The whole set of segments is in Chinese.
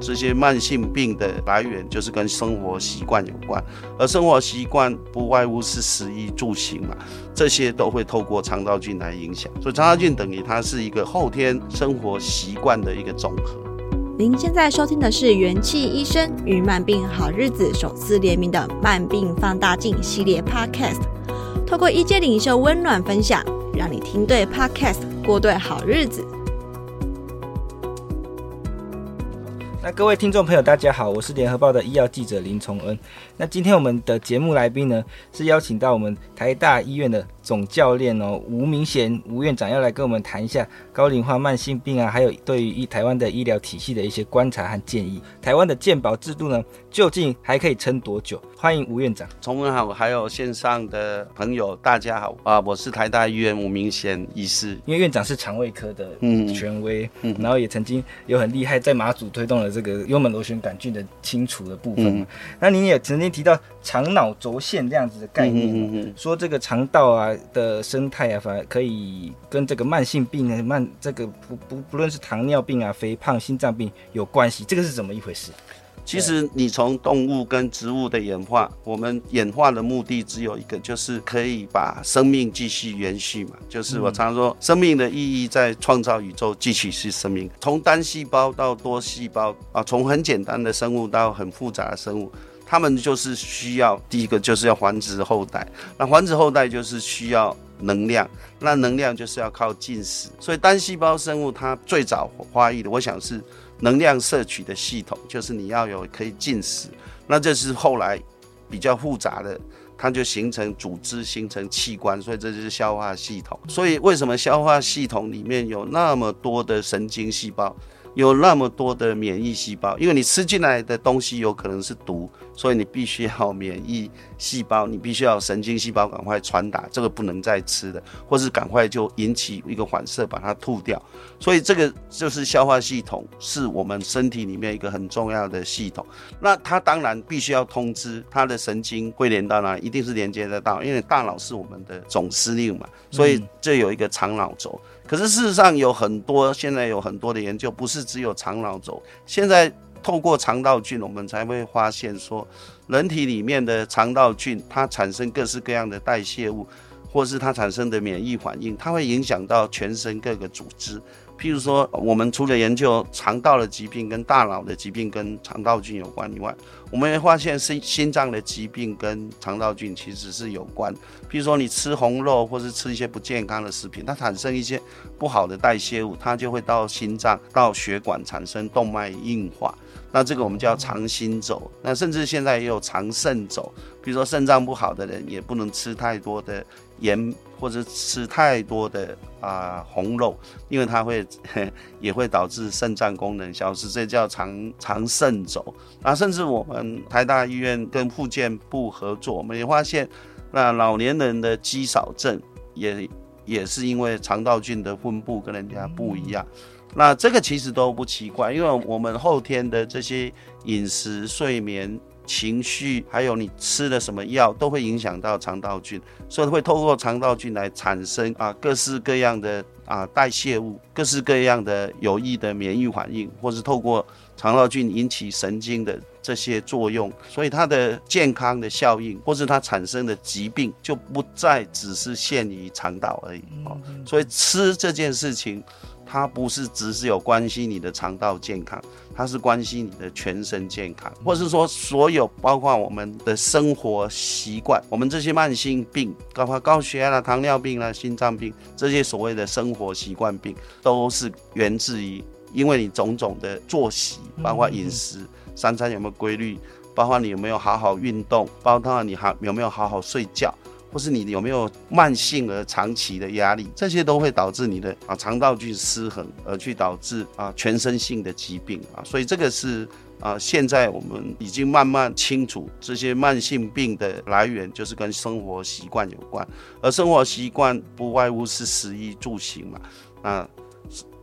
这些慢性病的来源就是跟生活习惯有关，而生活习惯不外乎是食衣住行嘛，这些都会透过肠道菌来影响，所以肠道菌等于它是一个后天生活习惯的一个总和。您现在收听的是元气医生与慢病好日子首次联名的慢病放大镜系列 Podcast， 透过医界领袖温暖分享，让你听对 Podcast， 过对好日子。那各位听众朋友大家好，我是联合报的医药记者林崇恩。那今天我们的节目来宾呢，是邀请到我们台大医院的总教练吴明贤吴院长，要来跟我们谈一下高龄化慢性病啊，还有对于台湾的医疗体系的一些观察和建议。台湾的健保制度呢，究竟还可以撑多久？欢迎吴院长。崇恩好，还有线上的朋友大家好啊，我是台大医院吴明贤医师。因为院长是肠胃科的权威，然后也曾经有很厉害在马祖推动了这个幽门螺旋杆菌的清除的部分。那您也曾经提到肠脑轴线这样子的概念，说这个肠道啊的生态啊，反而可以跟这个慢性病啊，这个不论是糖尿病啊、肥胖、心脏病有关系，这个是怎么一回事？其实你从动物跟植物的演化，我们演化的目的只有一个，就是可以把生命继续延续嘛。就是我常说，生命的意义在创造宇宙，继续是生命。从单细胞到多细胞啊，从很简单的生物到很复杂的生物。他们就是需要，第一个就是要繁殖后代，那繁殖后代就是需要能量，那能量就是要靠进食，所以单细胞生物它最早发育的，我想是能量摄取的系统，就是你要有可以进食，那这是后来比较复杂的，它就形成组织，形成器官，所以这就是消化系统。所以为什么消化系统里面有那么多的神经细胞？有那么多的免疫细胞，因为你吃进来的东西有可能是毒，所以你必须要免疫细胞，你必须要神经细胞赶快传达，这个不能再吃的，或是赶快就引起一个反射把它吐掉。所以这个就是消化系统，是我们身体里面一个很重要的系统。那它当然必须要通知它的神经会连到哪，一定是连接得到，因为大脑是我们的总司令嘛，所以这有一个肠脑轴。可是事实上有很多，现在有很多的研究，不是只有肠脑轴。现在透过肠道菌，我们才会发现说，人体里面的肠道菌，它产生各式各样的代谢物，或是它产生的免疫反应，它会影响到全身各个组织。譬如说，我们除了研究肠道的疾病跟大脑的疾病跟肠道菌有关以外，我们会发现心脏的疾病跟肠道菌其实是有关。譬如说，你吃红肉或是吃一些不健康的食品，它产生一些不好的代谢物，它就会到心脏、到血管产生动脉硬化。那这个我们叫肠心轴。那甚至现在也有肠肾轴。比如说，肾脏不好的人也不能吃太多的盐，或者吃太多的红肉，因为它也会导致肾脏功能消失，这叫肠肾轴。那甚至我们台大医院跟复健部合作，我们也发现，那老年人的肌少症也是因为肠道菌的分布跟人家不一样。那这个其实都不奇怪，因为我们后天的这些饮食、睡眠、情绪，还有你吃了什么药，都会影响到肠道菌，所以会透过肠道菌来产生各式各样的代谢物，各式各样的有益的免疫反应，或是透过肠道菌引起神经的这些作用，所以它的健康的效应，或是它产生的疾病，就不再只是限于肠道而已所以吃这件事情，它不是只是有关系你的肠道健康，它是关系你的全身健康，或是说所有包括我们的生活习惯，我们这些慢性病，包括高血压、糖尿病、心脏病，这些所谓的生活习惯病，都是源自于因为你种种的作息，包括饮食，三餐有没有规律，包括你有没有好好运动，包括你有没有好好睡觉，或是你有没有慢性而长期的压力，这些都会导致你的肠道菌失衡，而去导致全身性的疾病所以这个是现在我们已经慢慢清楚，这些慢性病的来源就是跟生活习惯有关，而生活习惯不外乎是食衣住行嘛，那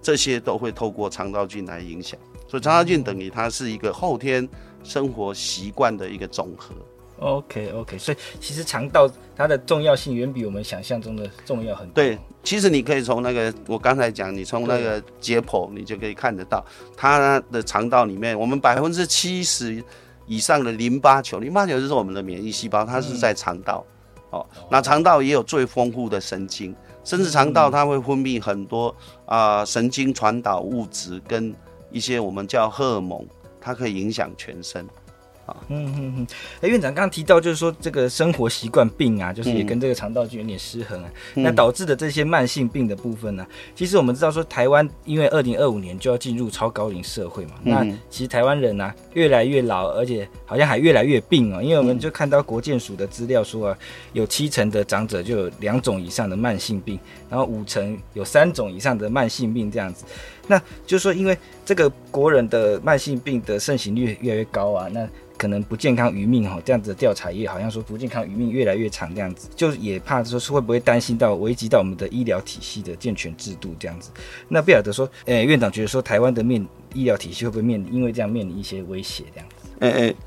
这些都会透过肠道菌来影响，所以肠道菌等于它是一个后天生活习惯的一个总和。OK， 所以其实肠道它的重要性远比我们想象中的重要很多。对，其实你可以从那个我刚才讲，你从那个解剖你就可以看得到，它的肠道里面我们70%以上的淋巴球就是我们的免疫细胞，它是在肠道。那肠道也有最丰富的神经，甚至肠道它会分泌很多神经传导物质跟一些我们叫荷尔蒙，它可以影响全身。院长刚刚提到就是说这个生活习惯病啊，就是也跟这个肠道菌有点失衡啊，那导致的这些慢性病的部分呢、其实我们知道说台湾因为2025年就要进入超高龄社会嘛，那其实台湾人啊越来越老，而且好像还越来越病哦，因为我们就看到国健署的资料说啊，有70%的长者就有2种以上的慢性病，然后50%有3种以上的慢性病这样子。那就是说因为这个国人的慢性病的盛行率越来越高啊，那可能不健康余命这样子的调查也好像说不健康余命越来越长这样子，就也怕说是会不会担心到危及到我们的医疗体系的健全制度这样子。那不晓得说院长觉得说台湾的医疗体系会不会因为这样面临一些威胁这样子？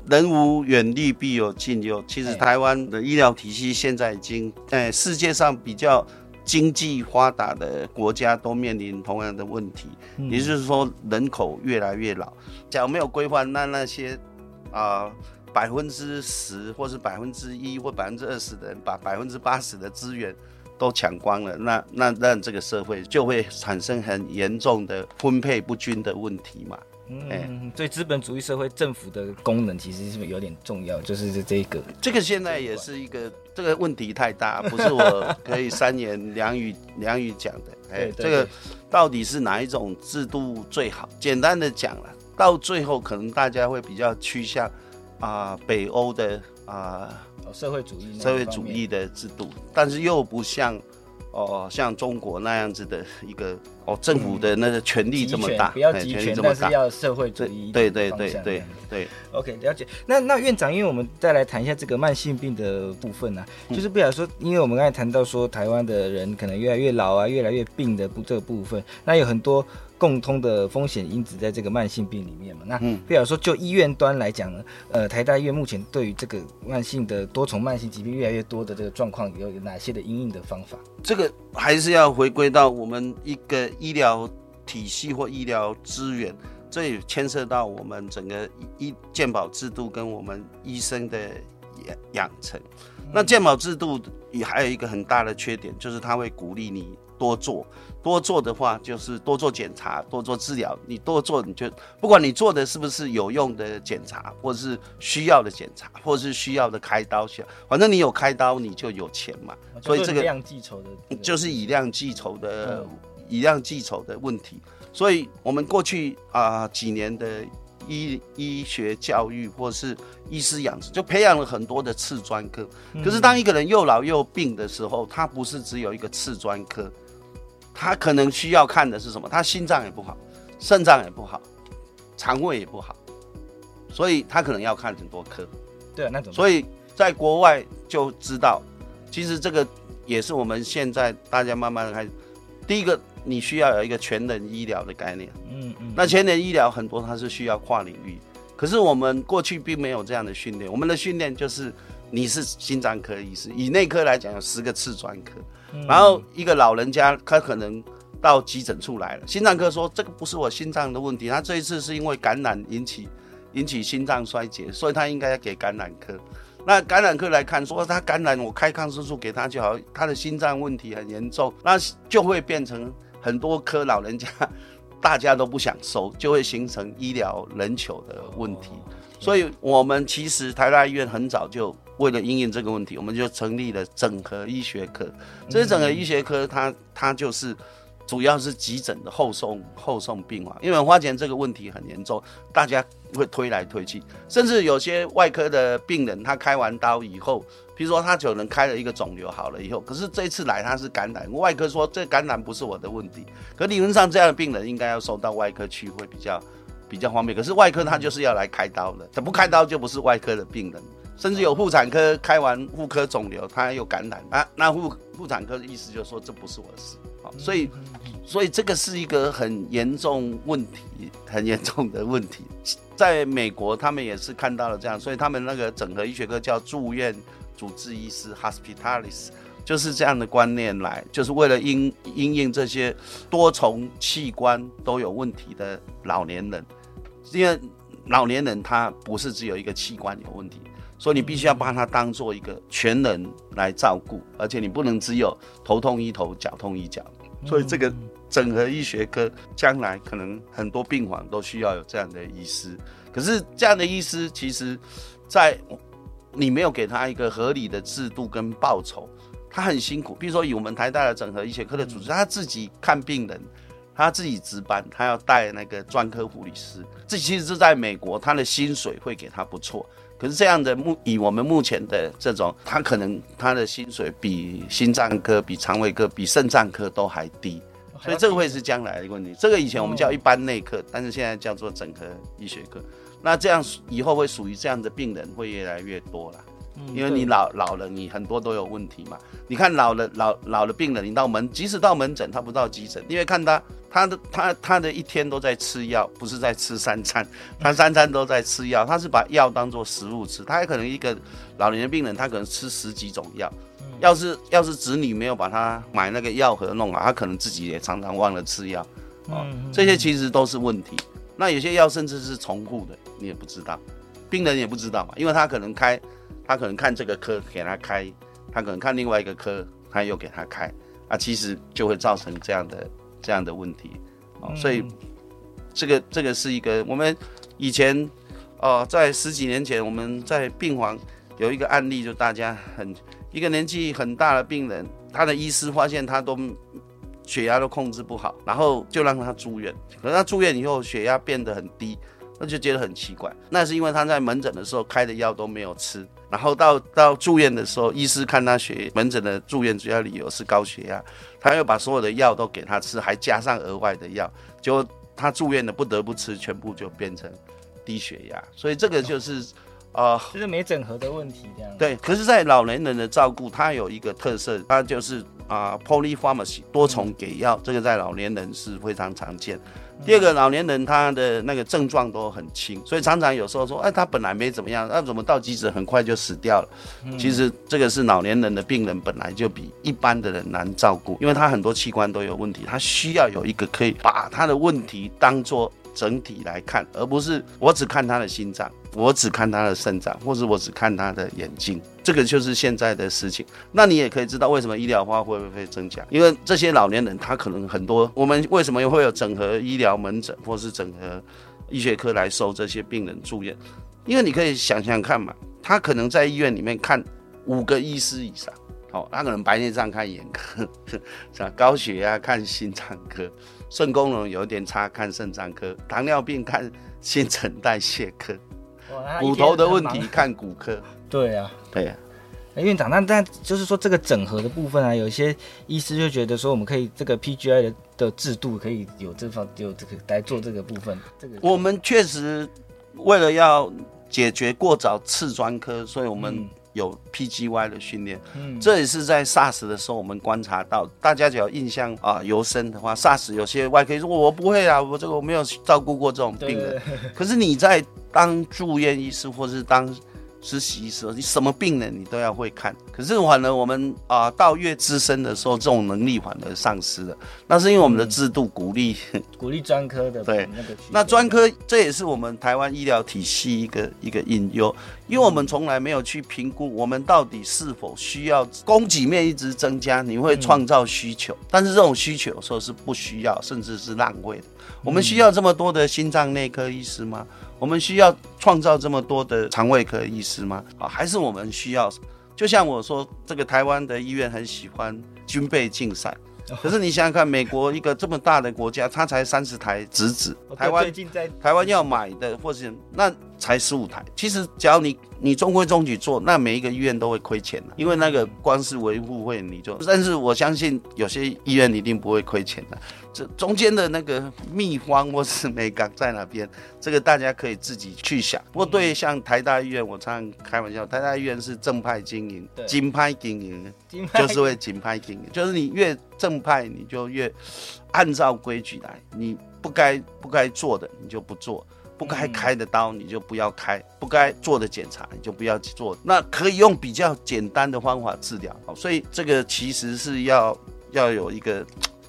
人无远虑必有近忧，其实台湾的医疗体系现在已经世界上比较经济发达的国家都面临同样的问题，也就是说人口越来越老，假如没有规范，那些10%或是1%或20%的人把80%的资源都抢光了，那让这个社会就会产生很严重的分配不均的问题嘛。所以资本主义社会政府的功能其实是有点重要，就是这个现在也是一个这个问题太大，不是我可以三言两语讲的。对，这个到底是哪一种制度最好？简单的讲了。到最后，可能大家会比较趋向北欧的社会主义的制度，但是又不像像中国那样子的一个政府的那个权力这么大，不要集权，但是要社会主义。对。OK， 了解。那院长，因为我们再来谈一下这个慢性病的部分呢、就是不晓得说，因为我们刚才谈到说台湾的人可能越来越老啊，越来越病的这个部分，那有很多共通的风险因子在这个慢性病里面嘛。那不晓得说就医院端来讲呢，台大医院目前对于这个慢性的多重慢性疾病越来越多的这个状况，有哪些的因应的方法？这个还是要回归到我们一个医疗体系或医疗资源，这也牵涉到我们整个健保制度跟我们医生的养成。那健保制度也还有一个很大的缺点，就是它会鼓励你多做的话，就是多做检查，多做治疗。你多做，你就不管你做的是不是有用的检查，或是需要的检查，或是需要的开刀，反正你有开刀你就有钱嘛。所以这个就是以量计酬的问题。所以我们过去几年的医学教育或是医师养成，就培养了很多的次专科。可是当一个人又老又病的时候，他不是只有一个次专科。他可能需要看的是什么？他心脏也不好，肾脏也不好，肠胃也不好，所以他可能要看很多科。对啊，那种。所以在国外就知道，其实这个也是我们现在大家慢慢的开始。第一个，你需要有一个全人医疗的概念。那全人医疗很多它是需要跨领域，可是我们过去并没有这样的训练。我们的训练就是。你是心脏科医师，以内科来讲有10个次专科，然后一个老人家他可能到急诊处来了，心脏科说这个不是我心脏的问题，他这一次是因为感染引起心脏衰竭，所以他应该要给感染科。那感染科来看说他感染，我开抗生素给他就好，他的心脏问题很严重，那就会变成很多科老人家大家都不想收，就会形成医疗人球的问题。所以我们其实台大医院很早就为了因应这个问题，我们就成立了整合医学科。这整合医学科它就是主要是急诊的后送病患，因为花钱这个问题很严重，大家会推来推去，甚至有些外科的病人他开完刀以后，比如说他可能开了一个肿瘤好了以后，可是这一次来他是感染，外科说这感染不是我的问题，可理论上这样的病人应该要送到外科去会比较方便，可是外科他就是要来开刀的，他不开刀就不是外科的病人。甚至有妇产科开完妇科肿瘤，他又感染，那妇产科的意思就是说这不是我的事，所以这个是一个很严重的问题。在美国他们也是看到了这样，所以他们那个整合医学科叫住院主治医师 Hospitalist， 就是这样的观念来，就是为了因应这些多重器官都有问题的老年人，因为老年人他不是只有一个器官有问题，所以你必须要把它当做一个全人来照顾，而且你不能只有头痛医头脚痛医脚，所以这个整合医学科将来可能很多病房都需要有这样的医师。可是这样的医师其实在你没有给他一个合理的制度跟报酬，他很辛苦。比如说以我们台大的整合医学科的主治，他自己看病人，他自己值班，他要带那个专科护理师，这其实是在美国他的薪水会给他不错，可是这样的以我们目前的这种，他可能他的薪水比心脏科、比肠胃科、比肾脏科都还低，所以这个会是将来的问题。这个以前我们叫一般内科，但是现在叫做整合医学科。那这样以后会属于这样的病人会越来越多啦，因为你老了，你很多都有问题嘛。你看老了病人，你到即使到门诊，他不到急诊，因为看他的一天都在吃药，不是在吃三餐，他三餐都在吃药，他是把药当作食物吃。他可能一个老年的病人，他可能吃10几种药。要是子女没有把他买那个药盒弄好，他可能自己也常常忘了吃药。这些其实都是问题。那有些药甚至是重复的，你也不知道，病人也不知道嘛，因为他可能看这个科给他开，他可能看另外一个科，他又给他开啊，其实就会造成这样的问题，所以这个是一个我们以前在10几年前我们在病房有一个案例，就大家一个年纪很大的病人，他的医师发现他都血压都控制不好，然后就让他住院，可是他住院以后血压变得很低，那就觉得很奇怪，那是因为他在门诊的时候开的药都没有吃，然后到住院的时候，医师看他门诊的住院主要理由是高血压，他又把所有的药都给他吃，还加上额外的药，结果他住院的不得不吃，全部就变成低血压，所以这个就是就是没整合的问题这样。对，可是在老年人的照顾，他有一个特色，他就是polypharmacy 多重给药，这个在老年人是非常常见。第二个，老年人他的那个症状都很轻，所以常常有时候说，他本来没怎么样，怎么到急诊很快就死掉了。其实这个是老年人的病人本来就比一般的人难照顾，因为他很多器官都有问题，他需要有一个可以把他的问题当作整体来看，而不是我只看他的心脏，我只看他的肾脏，或是我只看他的眼睛。这个就是现在的事情。那你也可以知道为什么医疗花费会增加，因为这些老年人他可能很多，我们为什么会有整合医疗门诊或是整合医学科来收这些病人住院，因为你可以想想看嘛，他可能在医院里面看5个医师以上，他可能白内障看眼科，高血压看心脏科，肾功能有点差看肾脏科，糖尿病看新陈代谢科，骨头的问题看骨科。对啊，对啊，院长，但就是说这个整合的部分啊，有些医师就觉得说我们可以这个 PGI 的制度可以有这个来做这个部分。我们确实为了要解决过早次专科，所以我们有 PGY 的训练，这也是在 SARS 的时候我们观察到，大家只要印象尤深的话， SARS 有些外科说我不会啦，我没有照顾过这种病人，可是你在当住院医师或是当实习医师，你什么病人你都要会看，可是反而我们到越资深的时候，这种能力反而丧失了，那是因为我们的制度鼓励专科的。对，那专科这也是我们台湾医疗体系一个隐忧，因为我们从来没有去评估我们到底是否需要，供给面一直增加，你会创造需求，但是这种需求有时候是不需要，甚至是浪费的。我们需要这么多的心脏内科医师吗？我们需要创造这么多的肠胃科医师吗？还是我们需要，就像我说这个台湾的医院很喜欢军备竞赛，可是你想想看，美国一个这么大的国家，它才30台直指，台湾要买的或是那才15台，其实只要你你中规中矩做，那每一个医院都会亏钱的，因为那个光是维护费你就，但是我相信有些医院一定不会亏钱的。这中间的那个秘方或是美感在哪边，这个大家可以自己去想。不过对像台大医院，我常常开玩笑，台大医院是正派经营，金派经营就是会金派经营，就是你越正派你就越按照规矩来，你不该做的你就不做。不该开的刀你就不要开，不该做的检查你就不要做，那可以用比较简单的方法治疗。所以这个其实是要有一个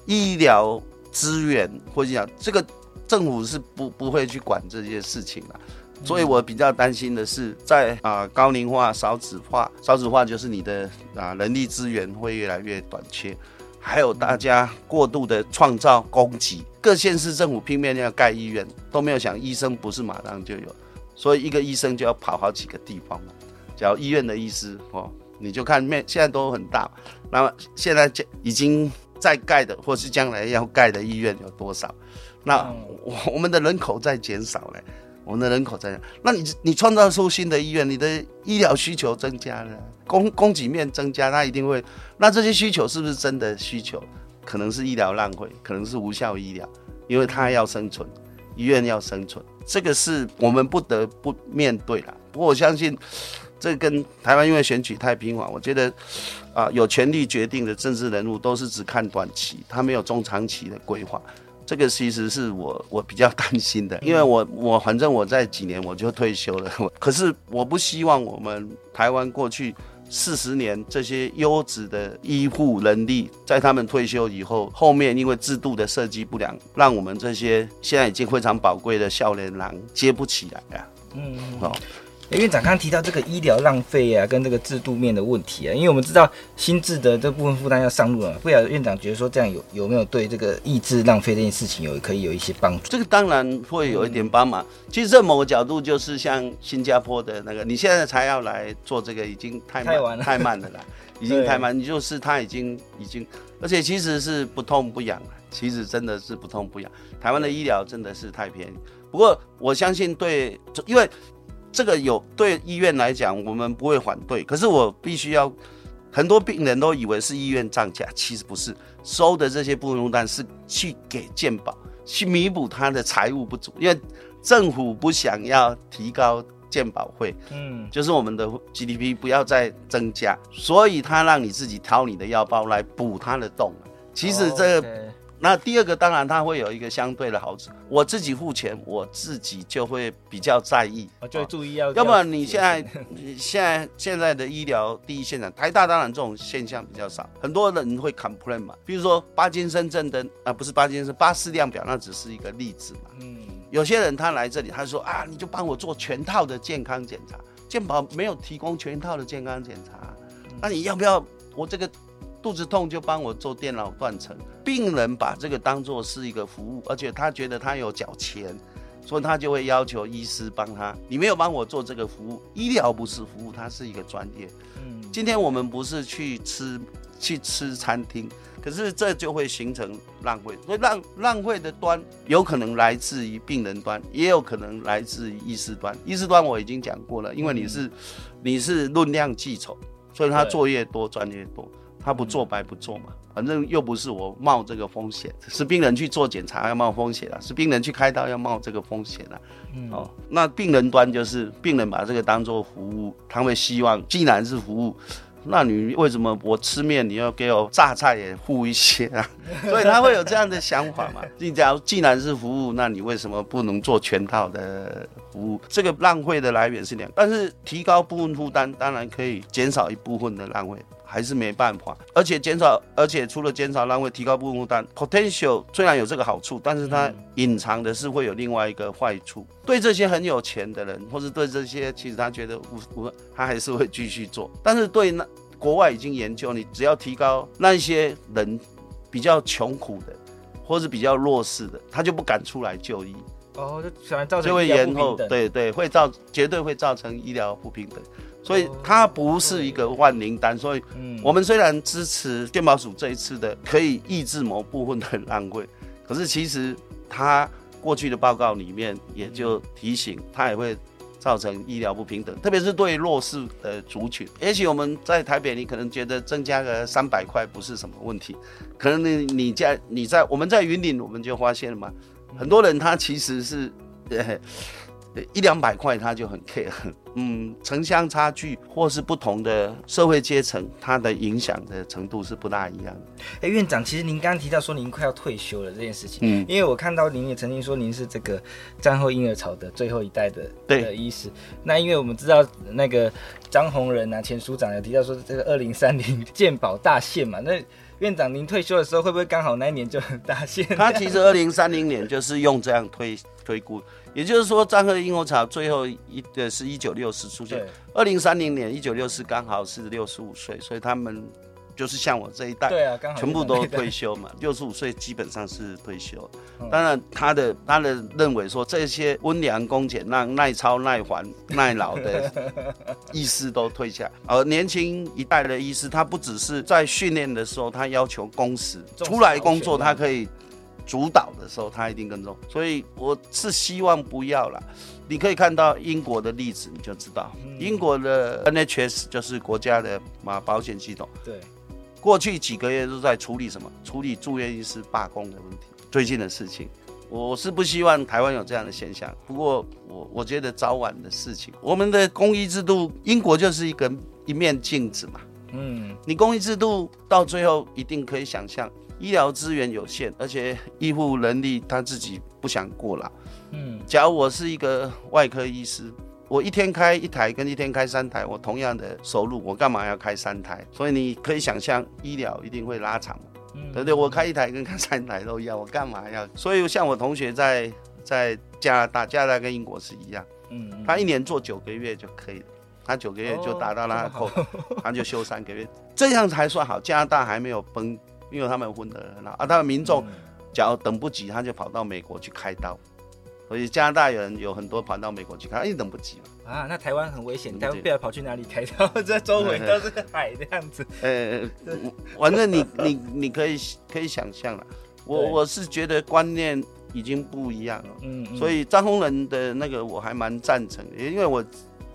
医疗资源，或者讲这个政府是不会去管这些事情啦。所以我比较担心的是在高龄化、少子化就是你的人力资源会越来越短缺，还有大家过度的创造供给，各县市政府拼命要盖医院，都没有想医生不是马上就有，所以一个医生就要跑好几个地方。只要医院的医师你就看现在都很大，那么现在已经在盖的或是将来要盖的医院有多少？那我们的人口在减少了，我们的人口在，那你创造出新的医院，你的医疗需求增加了，供给面增加，那一定会，那这些需求是不是真的需求？可能是医疗浪费，可能是无效医疗，因为它要生存，医院要生存，这个是我们不得不面对啦。不过我相信，这跟台湾因为选举太频繁，我觉得有权力决定的政治人物都是只看短期，他没有中长期的规划。这个其实是我比较担心的，因为我反正我在几年我就退休了，可是我不希望我们台湾过去40年这些优质的医护人力，在他们退休以后，后面因为制度的设计不良，让我们这些现在已经非常宝贵的少年郎接不起来了。院长刚刚提到这个医疗浪费啊，跟这个制度面的问题啊，因为我们知道新制的这部分负担要上路了，不晓得院长觉得说这样有没有对这个抑制浪费这件事情可以有一些帮助？这个当然会有一点帮忙。其实在某个角度就是像新加坡的那个，你现在才要来做这个，已经太慢了啦，已经太慢，就是他已经，而且其实是不痛不痒，其实真的是不痛不痒。台湾的医疗真的是太便宜，不过我相信对，因为这个有对医院来讲，我们不会反对。可是我必须要，很多病人都以为是医院涨价，其实不是，收的这些部分负担是去给健保，去弥补他的财务不足，因为政府不想要提高健保费，就是我们的 GDP 不要再增加，所以他让你自己掏你的腰包来补他的洞。其实这个。Okay.那第二个当然它会有一个相对的好处，我自己付钱，我自己就会比较在意，就会注意要不然你现在的医疗第一现场，台大当然这种现象比较少，很多人会 complain 嘛，比如说巴金森症的不是巴金森，巴氏量表，那只是一个例子嘛。有些人他来这里，他说你就帮我做全套的健康检查，健保没有提供全套的健康检查，那你要不要我这个肚子痛就帮我做电脑断层？病人把这个当作是一个服务，而且他觉得他有缴钱，所以他就会要求医师帮他，你没有帮我做这个服务。医疗不是服务，它是一个专业。今天我们不是去吃餐厅，可是这就会形成浪费，所以浪费的端有可能来自于病人端，也有可能来自于医师端。医师端我已经讲过了，因为你是论量计酬，所以他做越多赚越多，他不做白不做嘛，反正又不是我冒这个风险，是病人去做检查要冒风险啦，是病人去开刀要冒这个风险啦。那病人端就是病人把这个当作服务，他会希望既然是服务，那你为什么我吃面你要给我榨菜也付一些啊？所以他会有这样的想法嘛。你假如既然是服务，那你为什么不能做全套的服务？这个浪费的来源是但是提高部分负担当然可以减少一部分的浪费，还是没办法。而且除了减少浪费，提高部分负担 potential 虽然有这个好处，但是它隐藏的是会有另外一个坏处。对这些很有钱的人，或是对这些其实他觉得他还是会继续做，但是对国外已经研究，你只要提高那些人比较穷苦的或是比较弱势的，他就不敢出来就医，就会延后，对，绝对会造成医疗不平等。所以它不是一个万灵丹，所以我们虽然支持健保署这一次的可以抑制某部分的浪费，可是其实它过去的报告里面也就提醒，它也会造成医疗不平等，特别是对弱势的族群。也许我们在台北，你可能觉得增加个300块不是什么问题，可能我们在云林，我们就发现了嘛，很多人他其实是100-200块他就很 care， 城乡差距或是不同的社会阶层，它的影响的程度是不大一样的。院长，其实您刚刚提到说您快要退休了这件事情，因为我看到您也曾经说您是这个战后婴儿潮的最后一代的医师。那因为我们知道那个张宏仁啊，前署长有提到说这个2030健保大限嘛，那院长您退休的时候会不会刚好那一年就很大限？他其实2030年就是用这样推估。也就是说，战后婴儿潮最后是1960出现，2030年1960刚好是65岁，所以他们就是像我这一代，对啊，刚好全部都退休嘛，65岁基本上是退休。当然，他的认为说这些温良恭俭让、耐操、耐烦、耐劳的医师都退下，而年轻一代的医师，他不只是在训练的时候，他要求工时，出来工作他可以。主导的时候他一定跟踪，所以我是希望不要啦。你可以看到英国的例子你就知道，英国的 NHS 就是国家的保险系统，对，过去几个月都在处理什么，处理住院医师罢工的问题，最近的事情。我是不希望台湾有这样的现象，不过我觉得早晚的事情。我们的公医制度，英国就是一面镜子嘛，你公医制度到最后一定可以想象医疗资源有限，而且医护人力他自己不想过了。假如我是一个外科医师，我一天开1台跟一天开3台，我同样的收入，我干嘛要开3台？所以你可以想象医疗一定会拉长，对不对？我开1台跟开3台都一样，我干嘛要？所以像我同学在加拿大跟英国是一样，他一年做9个月就可以了。他9个月就达到他的扣，他就休3个月，这样才算好。加拿大还没有崩，因为他们混得很好啊，他们民众假如等不及，他就跑到美国去开刀，所以加拿大人有很多跑到美国去开刀，因为等不及嘛。啊，那台湾很危险，台湾不要跑去哪里开刀，这周围都是海这样子。反正你可以想象了。我是觉得观念已经不一样了，所以张宏仁的那个我还蛮赞成的，因为我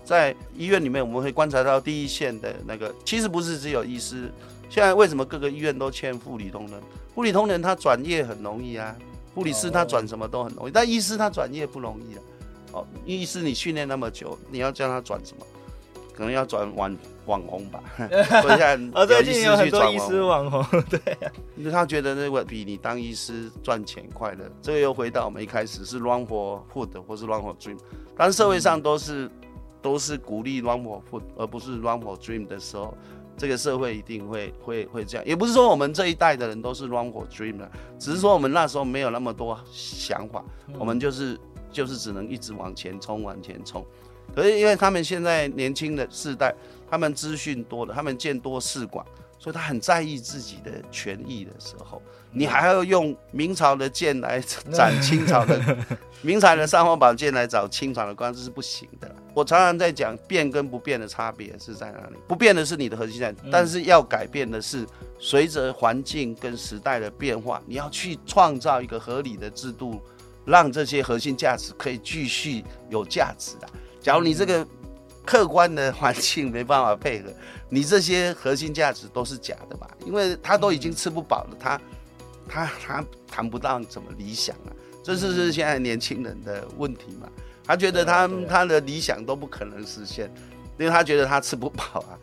在医院里面我们会观察到第一线的那个，其实不是只有医师。现在为什么各个医院都欠护理同仁？护理同仁他转业很容易啊，护理师他转什么都很容易，但医师他转业不容易啊。医师你训练那么久，你要叫他转什么？可能要转网红吧。所以现在最近有很多医师网红，对啊，他觉得那个比你当医师赚钱快乐。这个又回到我们一开始是 run for food 或是 run for dream， 但社会上都是鼓励 run for food 而不是 run for dream 的时候。这个社会一定会这样，也不是说我们这一代的人都是 run for dream 了，只是说我们那时候没有那么多想法，我们就是只能一直往前冲。可是因为他们现在年轻的世代，他们资讯多了，他们见多识广，所以他很在意自己的权益的时候，你还要用明朝的剑来斩清朝的，明朝的尚方宝剑来找清朝的官司是不行的。我常常在讲变跟不变的差别是在哪里，不变的是你的核心价值，但是要改变的是随着环境跟时代的变化，你要去创造一个合理的制度，让这些核心价值可以继续有价值的。假如你这个客观的环境没办法配合，你这些核心价值都是假的吧？因为他都已经吃不饱了，他谈不到怎么理想啊，这是现在年轻人的问题嘛？他觉得他的理想都不可能实现，因为他觉得他吃不饱啊。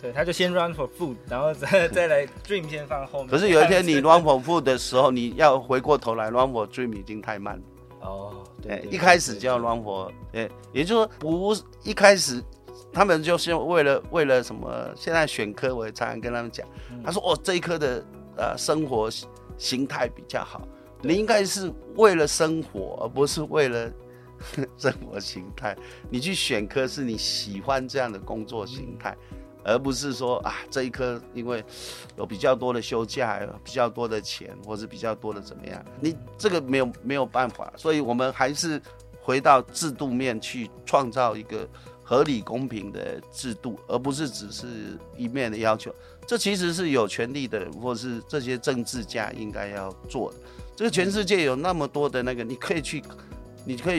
对，他就先 run for food， 然后再来 dream 先放后面。可是有一天你 run for food 的时候，你要回过头来 run for dream 已经太慢了。对，一开始就要 run for， 也就是说不一开始，他们就是为了什么？现在选科我也常常跟他们讲，他说这一科的生活形态比较好，你应该是为了生活，而不是为了生活形态。你去选科是你喜欢这样的工作形态，而不是说这一科因为有比较多的休假，有比较多的钱，或是比较多的怎么样，你这个没有办法。所以我们还是回到制度面去创造一个合理公平的制度，而不是只是一面的要求。这其实是有权利的人，或是这些政治家应该要做的。这个全世界有那么多的那个，你可以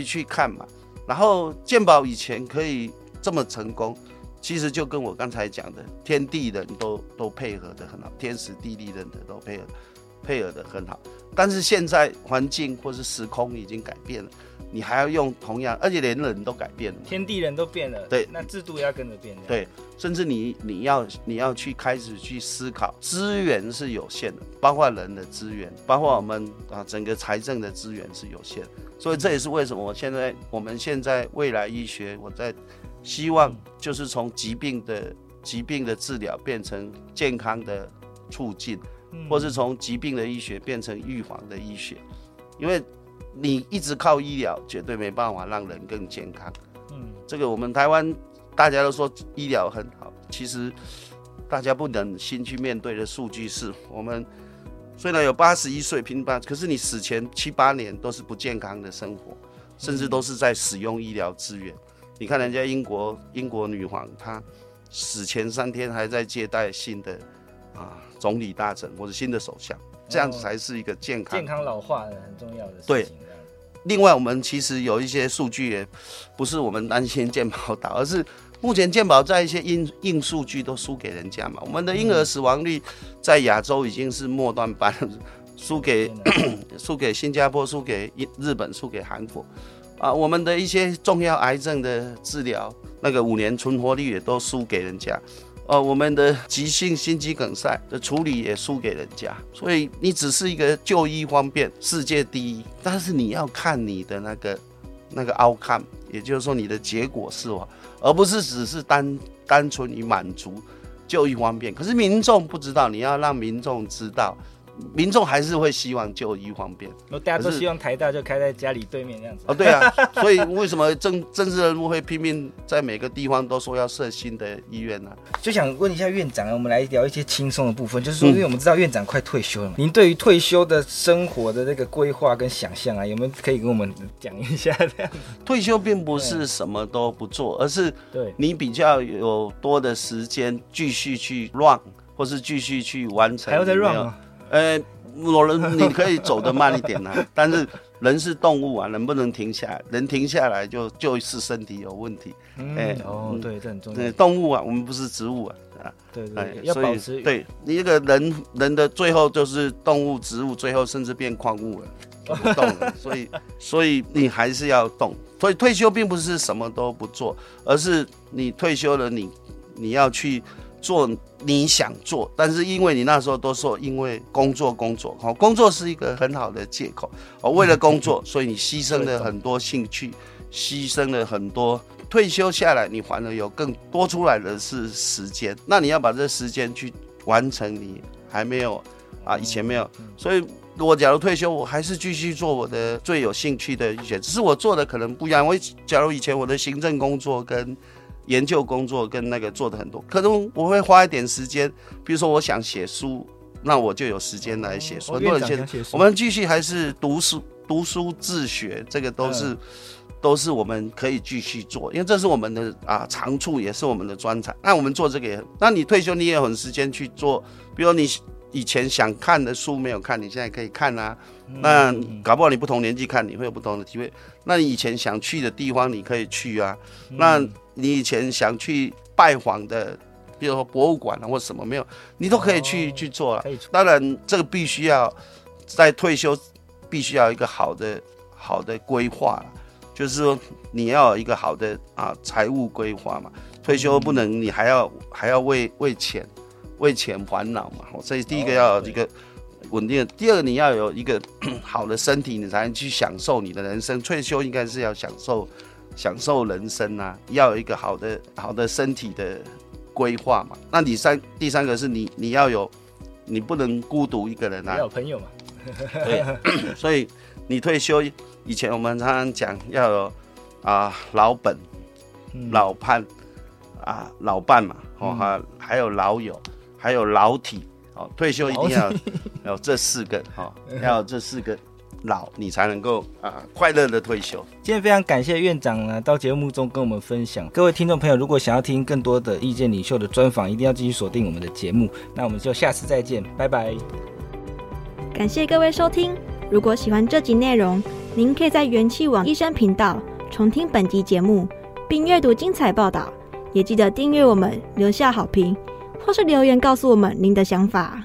去看嘛。然后健保以前可以这么成功，其实就跟我刚才讲的，天地人都配合的很好，天时地利人都配合的很好。但是现在环境或是时空已经改变了，你还要用同样，而且连人都改变了，天地人都变了，对，那制度要跟着变。对，甚至你要去开始去思考，资源是有限的，包括人的资源，包括我们整个财政的资源是有限的。所以这也是为什么我们现在未来医学，我在希望就是从疾病的治疗变成健康的促进，或是从疾病的医学变成预防的医学，因为你一直靠医疗绝对没办法让人更健康。这个我们台湾大家都说医疗很好，其实大家不忍心去面对的数据是，我们虽然有81岁平均，可是你死前7-8年都是不健康的生活，甚至都是在使用医疗资源。你看人家英国女皇，她死前3天还在接待新的总理大臣或者新的首相，这样子才是一个健康老化的很重要的事情。对，另外我们其实有一些数据，也不是我们担心健保打，而是目前健保在一些硬数据都输给人家嘛。我们的婴儿死亡率在亚洲已经是末段班，输给新加坡，输给日本，输给韩国。我们的一些重要癌症的治疗，那个5年存活率也都输给人家。我们的急性心肌梗塞的处理也输给人家，所以你只是一个就医方便世界第一，但是你要看你的那个 outcome， 也就是说你的结果是否，而不是只是单纯以满足就医方便。可是民众不知道，你要让民众知道，民众还是会希望就医方便。大家都希望台大就开在家里对面这样子。对啊，所以为什么政治人物会拼命在每个地方都说要设新的医院呢？就想问一下院长，我们来聊一些轻松的部分，就是说，因为我们知道院长快退休了嘛，您对于退休的生活的这个规划跟想象有没有可以跟我们讲一下这样子？退休并不是什么都不做，而是你比较有多的时间继续去 run， 或是继续去完成。还要再 run 吗？你可以走得慢一点啊，但是人是动物啊，能不能停下来？人停下来就是身体有问题。对，这很重要。动物啊，我们不是植物啊。对，要保持。对，你这个人的最后就是动物、植物，最后甚至变矿物了，不动了。所以你还是要动。所以退休并不是什么都不做，而是你退休了，你要去做你想做，但是因为你那时候都说因为工作、哦，工作是一个很好的借口，为了工作，所以你牺牲了很多兴趣，牺牲了很多。退休下来，你反而有更多出来的是时间，那你要把这时间去完成你还没有以前没有。所以我假如退休，我还是继续做我的最有兴趣的一些，只是我做的可能不一样。我假如以前我的行政工作跟研究工作跟那个做的很多，可能我会花一点时间，比如说我想写书，那我就有时间来写书。很多人现在我们继续还是读书自学，这个都是我们可以继续做，因为这是我们的长处，也是我们的专长。那我们做这个那你退休你也有很时间去做，比如你以前想看的书没有看，你现在可以看啊。那搞不好你不同年纪看，你会有不同的体会。那你以前想去的地方你可以去啊。那你以前想去拜访的，比如说博物馆或什么没有，你都可以去做了。当然，这个必须要在退休，必须要有一个好的规划，就是说你要有一个好的财务规划嘛。退休不能你还要为钱烦恼嘛。所以第一个要有一个稳定的，第二个你要有一个好的身体，你才能去享受你的人生。退休应该是要享受人生啊，要有一个好的身体的规划嘛。那第三个是你要有，你不能孤独一个人啊，要有朋友嘛。对，所以你退休以前我们常常讲要有老本、老伴老伴嘛，还有老友，还有老体。退休一定要有这四个要有这四个老，你才能够快乐的退休。今天非常感谢院长到节目中跟我们分享。各位听众朋友，如果想要听更多的意见领袖的专访，一定要继续锁定我们的节目。那我们就下次再见，拜拜。感谢各位收听。如果喜欢这集内容，您可以在元气网医生频道重听本集节目，并阅读精彩报道，也记得订阅我们，留下好评，或是留言告诉我们您的想法。